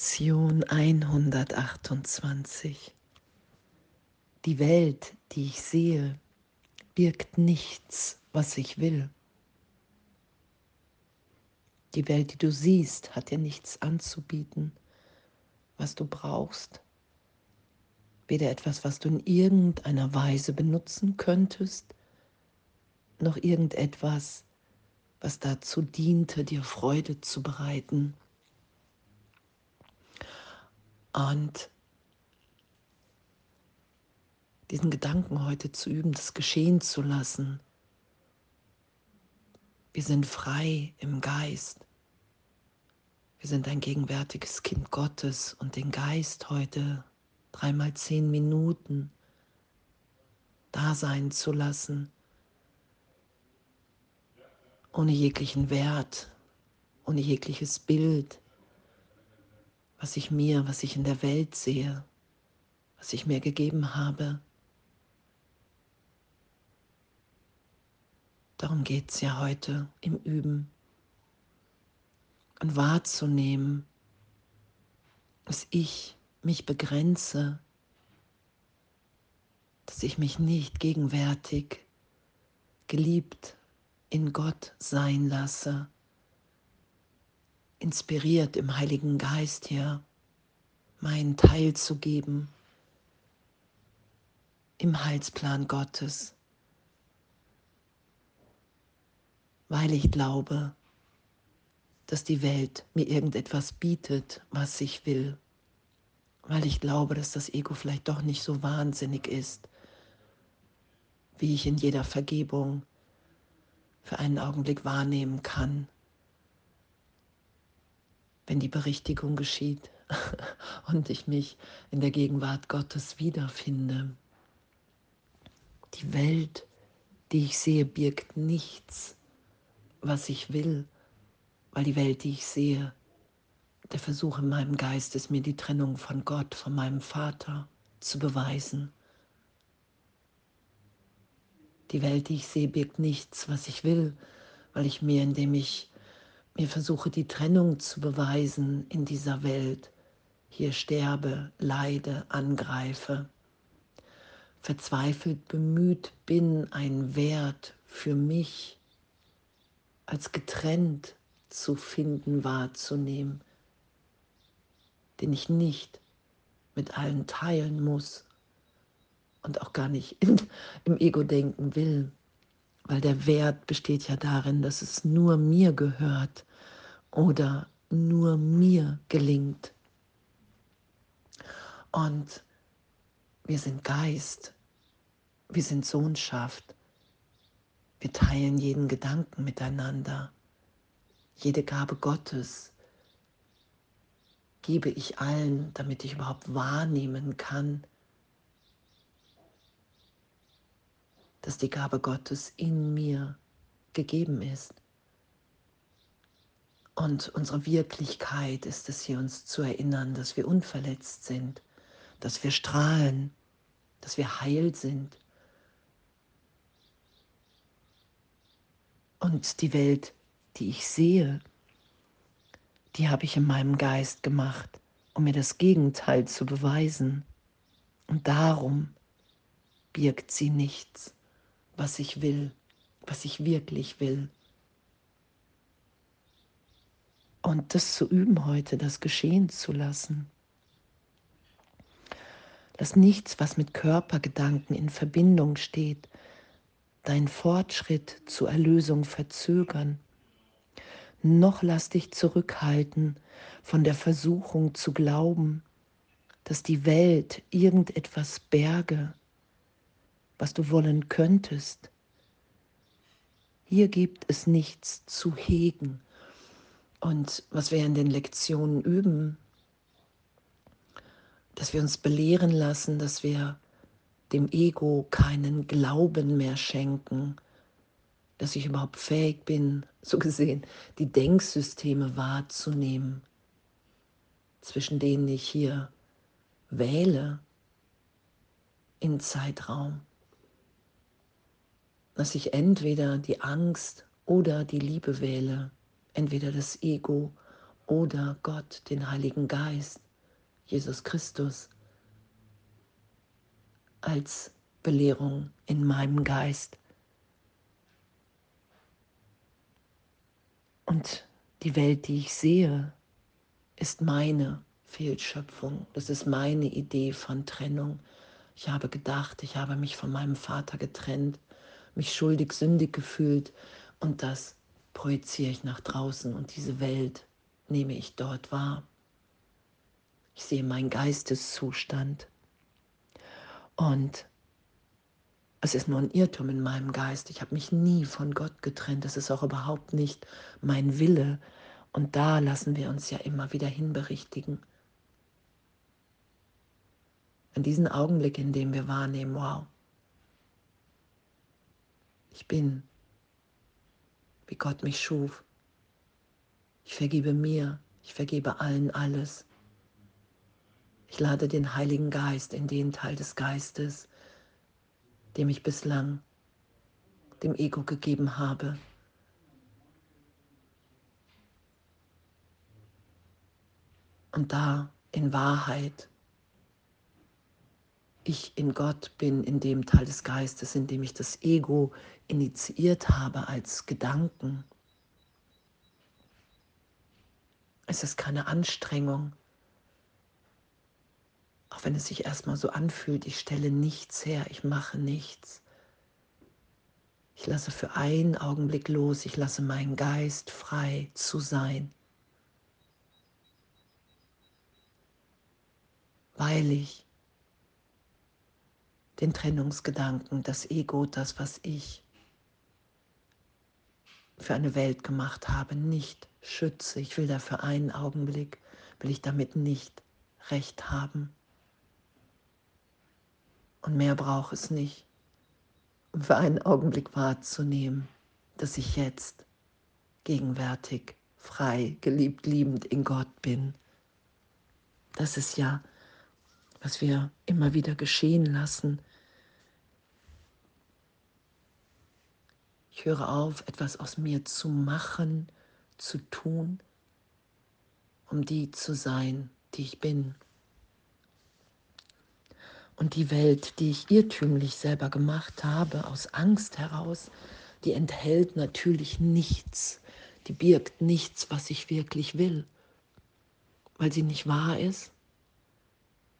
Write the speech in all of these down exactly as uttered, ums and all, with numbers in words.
Lektion hundertachtundzwanzig. Die Welt, die ich sehe, birgt nichts, was ich will. Die Welt, die du siehst, hat dir nichts anzubieten, was du brauchst. Weder etwas, was du in irgendeiner Weise benutzen könntest, noch irgendetwas, was dazu diente, dir Freude zu bereiten. Und diesen Gedanken heute zu üben, das geschehen zu lassen. Wir sind frei im Geist. Wir sind ein gegenwärtiges Kind Gottes und den Geist heute dreimal zehn Minuten da sein zu lassen, ohne jeglichen Wert, ohne jegliches Bild, was ich mir, was ich in der Welt sehe, was ich mir gegeben habe. Darum geht es ja heute im Üben. Und wahrzunehmen, dass ich mich begrenze, dass ich mich nicht gegenwärtig geliebt in Gott sein lasse, inspiriert im Heiligen Geist hier meinen Teil zu geben im Heilsplan Gottes, weil ich glaube, dass die Welt mir irgendetwas bietet, was ich will, weil ich glaube, dass das Ego vielleicht doch nicht so wahnsinnig ist, wie ich in jeder Vergebung für einen Augenblick wahrnehmen kann, wenn die Berichtigung geschieht und ich mich in der Gegenwart Gottes wiederfinde. Die Welt, die ich sehe, birgt nichts, was ich will, weil die Welt, die ich sehe, der Versuch in meinem Geist ist, mir die Trennung von Gott, von meinem Vater zu beweisen. Die Welt, die ich sehe, birgt nichts, was ich will, weil ich mir, indem ich mir versuche, die Trennung zu beweisen in dieser Welt, hier sterbe, leide, angreife, verzweifelt bemüht bin, einen Wert für mich als getrennt zu finden, wahrzunehmen, den ich nicht mit allen teilen muss und auch gar nicht in, im Ego denken will, weil der Wert besteht ja darin, dass es nur mir gehört oder nur mir gelingt. Und wir sind Geist, wir sind Sohnschaft, wir teilen jeden Gedanken miteinander, jede Gabe Gottes gebe ich allen, damit ich überhaupt wahrnehmen kann, dass die Gabe Gottes in mir gegeben ist. Und unsere Wirklichkeit ist es hier, uns zu erinnern, dass wir unverletzt sind, dass wir strahlen, dass wir heil sind. Und die Welt, die ich sehe, die habe ich in meinem Geist gemacht, um mir das Gegenteil zu beweisen. Und darum birgt sie nichts, was ich will, was ich wirklich will. Und das zu üben heute, das geschehen zu lassen. Lass nichts, was mit Körpergedanken in Verbindung steht, deinen Fortschritt zur Erlösung verzögern. Noch lass dich zurückhalten von der Versuchung zu glauben, dass die Welt irgendetwas berge, was du wollen könntest. Hier gibt es nichts zu hegen. Und was wir in den Lektionen üben, dass wir uns belehren lassen, dass wir dem Ego keinen Glauben mehr schenken, dass ich überhaupt fähig bin, so gesehen, die Denksysteme wahrzunehmen, zwischen denen ich hier wähle im Zeitraum. Dass ich entweder die Angst oder die Liebe wähle, entweder das Ego oder Gott, den Heiligen Geist, Jesus Christus, als Belehrung in meinem Geist. Und die Welt, die ich sehe, ist meine Fehlschöpfung. Das ist meine Idee von Trennung. Ich habe gedacht, ich habe mich von meinem Vater getrennt, mich schuldig, sündig gefühlt, und das projiziere ich nach draußen und diese Welt nehme ich dort wahr. Ich sehe meinen Geisteszustand und es ist nur ein Irrtum in meinem Geist. Ich habe mich nie von Gott getrennt. Das ist auch überhaupt nicht mein Wille. Und da lassen wir uns ja immer wieder hinberichtigen. An diesen Augenblick, in dem wir wahrnehmen, wow, ich bin, wie Gott mich schuf. Ich vergebe mir, ich vergebe allen alles. Ich lade den Heiligen Geist in den Teil des Geistes, dem ich bislang dem Ego gegeben habe. Und da in Wahrheit ich in Gott bin, in dem Teil des Geistes, in dem ich das Ego initiiert habe als Gedanken. Es ist keine Anstrengung, auch wenn es sich erstmal so anfühlt, ich stelle nichts her, ich mache nichts. Ich lasse für einen Augenblick los, ich lasse meinen Geist frei zu sein, weil ich den Trennungsgedanken, das Ego, das, was ich für eine Welt gemacht habe, nicht schütze. Ich will da für einen Augenblick, will ich damit nicht recht haben. Und mehr braucht es nicht, um für einen Augenblick wahrzunehmen, dass ich jetzt gegenwärtig, frei, geliebt, liebend in Gott bin. Das ist ja, was wir immer wieder geschehen lassen. Ich höre auf, etwas aus mir zu machen, zu tun, um die zu sein, die ich bin. Und die Welt, die ich irrtümlich selber gemacht habe, aus Angst heraus, die enthält natürlich nichts. Die birgt nichts, was ich wirklich will, weil sie nicht wahr ist,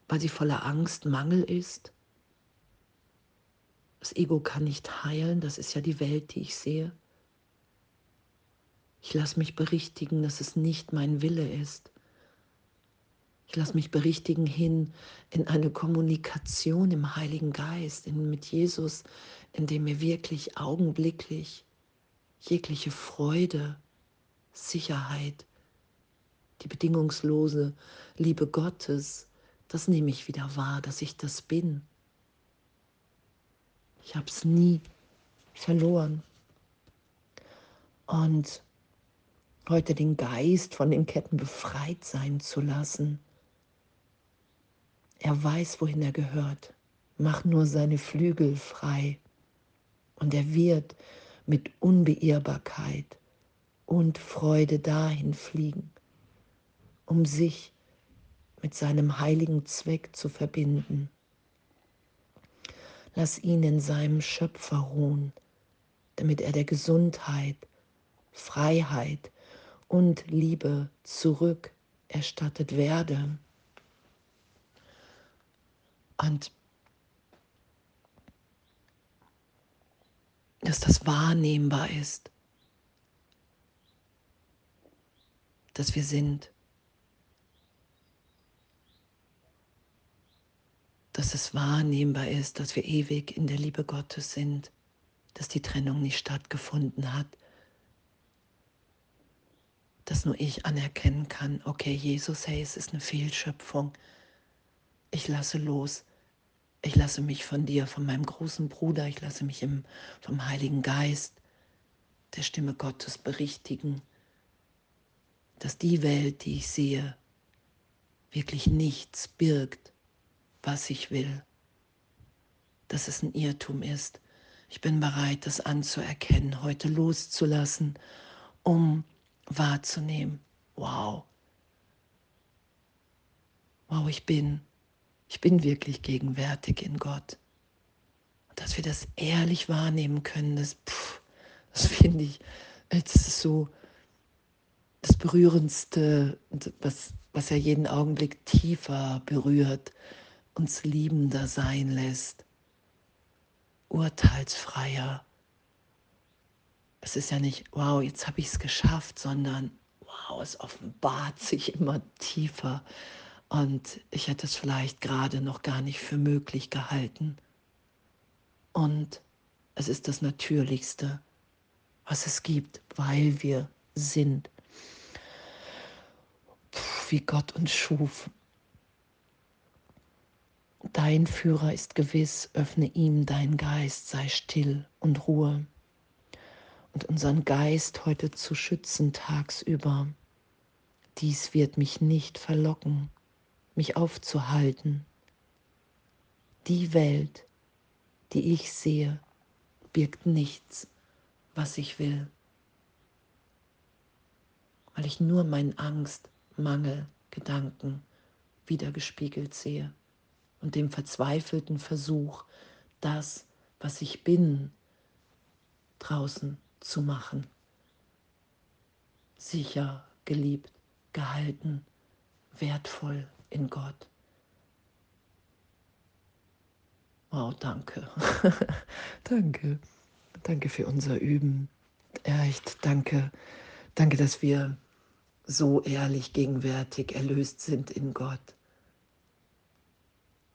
weil sie voller Angst, Mangel ist. Das Ego kann nicht heilen, das ist ja die Welt, die ich sehe. Ich lasse mich berichtigen, dass es nicht mein Wille ist. Ich lasse mich berichtigen hin in eine Kommunikation im Heiligen Geist, in, mit Jesus, in dem mir wirklich augenblicklich jegliche Freude, Sicherheit, die bedingungslose Liebe Gottes, das nehme ich wieder wahr, dass ich das bin. Ich habe es nie verloren. Und heute den Geist von den Ketten befreit sein zu lassen. Er weiß, wohin er gehört. Mach nur seine Flügel frei. Und er wird mit Unbeirrbarkeit und Freude dahin fliegen, um sich mit seinem heiligen Zweck zu verbinden. Lass ihn in seinem Schöpfer ruhen, damit er der Gesundheit, Freiheit und Liebe zurückerstattet werde. Und dass das wahrnehmbar ist, dass wir sind, dass es wahrnehmbar ist, dass wir ewig in der Liebe Gottes sind, dass die Trennung nicht stattgefunden hat, dass nur ich anerkennen kann, okay, Jesus, hey, es ist eine Fehlschöpfung. Ich lasse los, ich lasse mich von dir, von meinem großen Bruder, ich lasse mich im, vom Heiligen Geist, der Stimme Gottes berichtigen, dass die Welt, die ich sehe, wirklich nichts birgt, was ich will, dass es ein Irrtum ist. Ich bin bereit, das anzuerkennen, heute loszulassen, um wahrzunehmen, wow, oh, ich bin, ich bin wirklich gegenwärtig in Gott. Und dass wir das ehrlich wahrnehmen können, das, pff, das finde ich, das ist so das Berührendste, was, was ja jeden Augenblick tiefer berührt, uns liebender sein lässt, urteilsfreier. Es ist ja nicht, wow, jetzt habe ich es geschafft, sondern wow, es offenbart sich immer tiefer. Und ich hätte es vielleicht gerade noch gar nicht für möglich gehalten. Und es ist das Natürlichste, was es gibt, weil wir sind. Puh, wie Gott uns schuf. Dein Führer ist gewiss, öffne ihm deinen Geist, sei still und Ruhe. Und unseren Geist heute zu schützen tagsüber. Dies wird mich nicht verlocken, mich aufzuhalten. Die Welt, die ich sehe, birgt nichts, was ich will, weil ich nur meinen Angst, Mangel, Gedanken wiedergespiegelt sehe und dem verzweifelten Versuch, das, was ich bin, draußen zu machen. Sicher, geliebt, gehalten, wertvoll in Gott. Wow, danke. Danke. Danke für unser Üben. Echt, danke. Danke, dass wir so ehrlich gegenwärtig erlöst sind in Gott.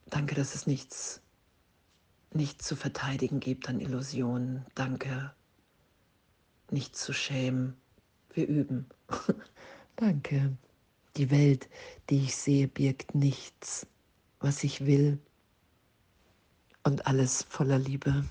Danke, dass es nichts, nichts zu verteidigen gibt an Illusionen. Danke, nicht zu schämen. Wir üben. Danke. Die Welt, die ich sehe, birgt nichts, was ich will. Und alles voller Liebe.